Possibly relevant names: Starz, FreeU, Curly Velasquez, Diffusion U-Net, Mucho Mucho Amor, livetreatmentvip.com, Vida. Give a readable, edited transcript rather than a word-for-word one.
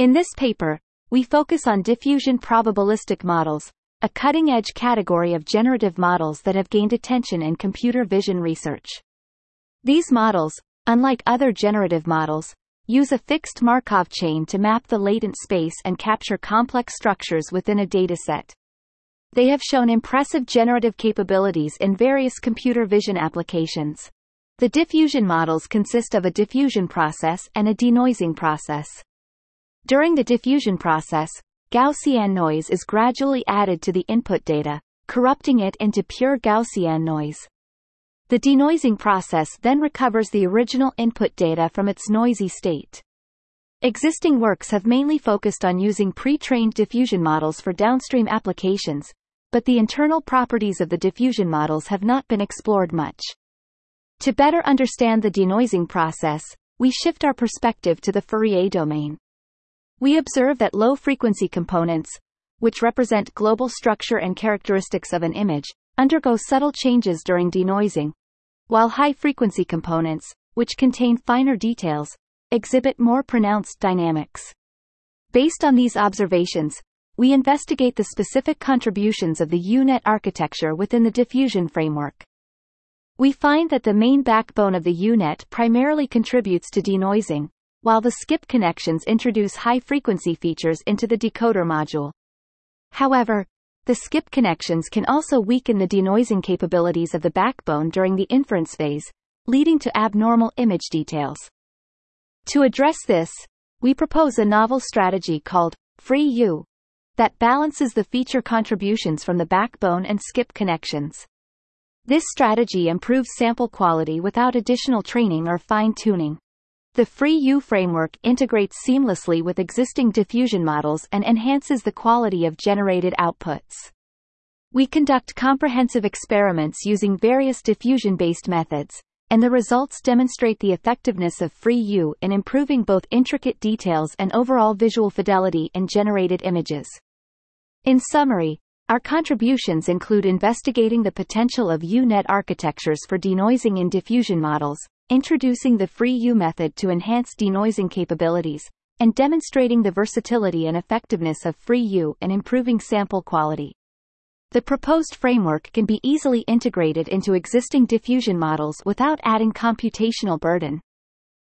In this paper, we focus on diffusion probabilistic models, a cutting-edge category of generative models that have gained attention in computer vision research. These models, unlike other generative models, use a fixed Markov chain to map the latent space and capture complex structures within a dataset. They have shown impressive generative capabilities in various computer vision applications. The diffusion models consist of a diffusion process and a denoising process. During the diffusion process, Gaussian noise is gradually added to the input data, corrupting it into pure Gaussian noise. The denoising process then recovers the original input data from its noisy state. Existing works have mainly focused on using pre-trained diffusion models for downstream applications, but the internal properties of the diffusion models have not been explored much. To better understand the denoising process, we shift our perspective to the Fourier domain. We observe that low-frequency components, which represent global structure and characteristics of an image, undergo subtle changes during denoising, while high-frequency components, which contain finer details, exhibit more pronounced dynamics. Based on these observations, we investigate the specific contributions of the U-Net architecture within the diffusion framework. We find that the main backbone of the U-Net primarily contributes to denoising, while the skip connections introduce high-frequency features into the decoder module. However, the skip connections can also weaken the denoising capabilities of the backbone during the inference phase, leading to abnormal image details. To address this, we propose a novel strategy called FreeU that balances the feature contributions from the backbone and skip connections. This strategy improves sample quality without additional training or fine-tuning. The FreeU framework integrates seamlessly with existing diffusion models and enhances the quality of generated outputs. We conduct comprehensive experiments using various diffusion-based methods, and the results demonstrate the effectiveness of FreeU in improving both intricate details and overall visual fidelity in generated images. In summary, our contributions include investigating the potential of U-Net architectures for denoising in diffusion models, introducing the FreeU method to enhance denoising capabilities, and demonstrating the versatility and effectiveness of FreeU in improving sample quality. The proposed framework can be easily integrated into existing diffusion models without adding computational burden,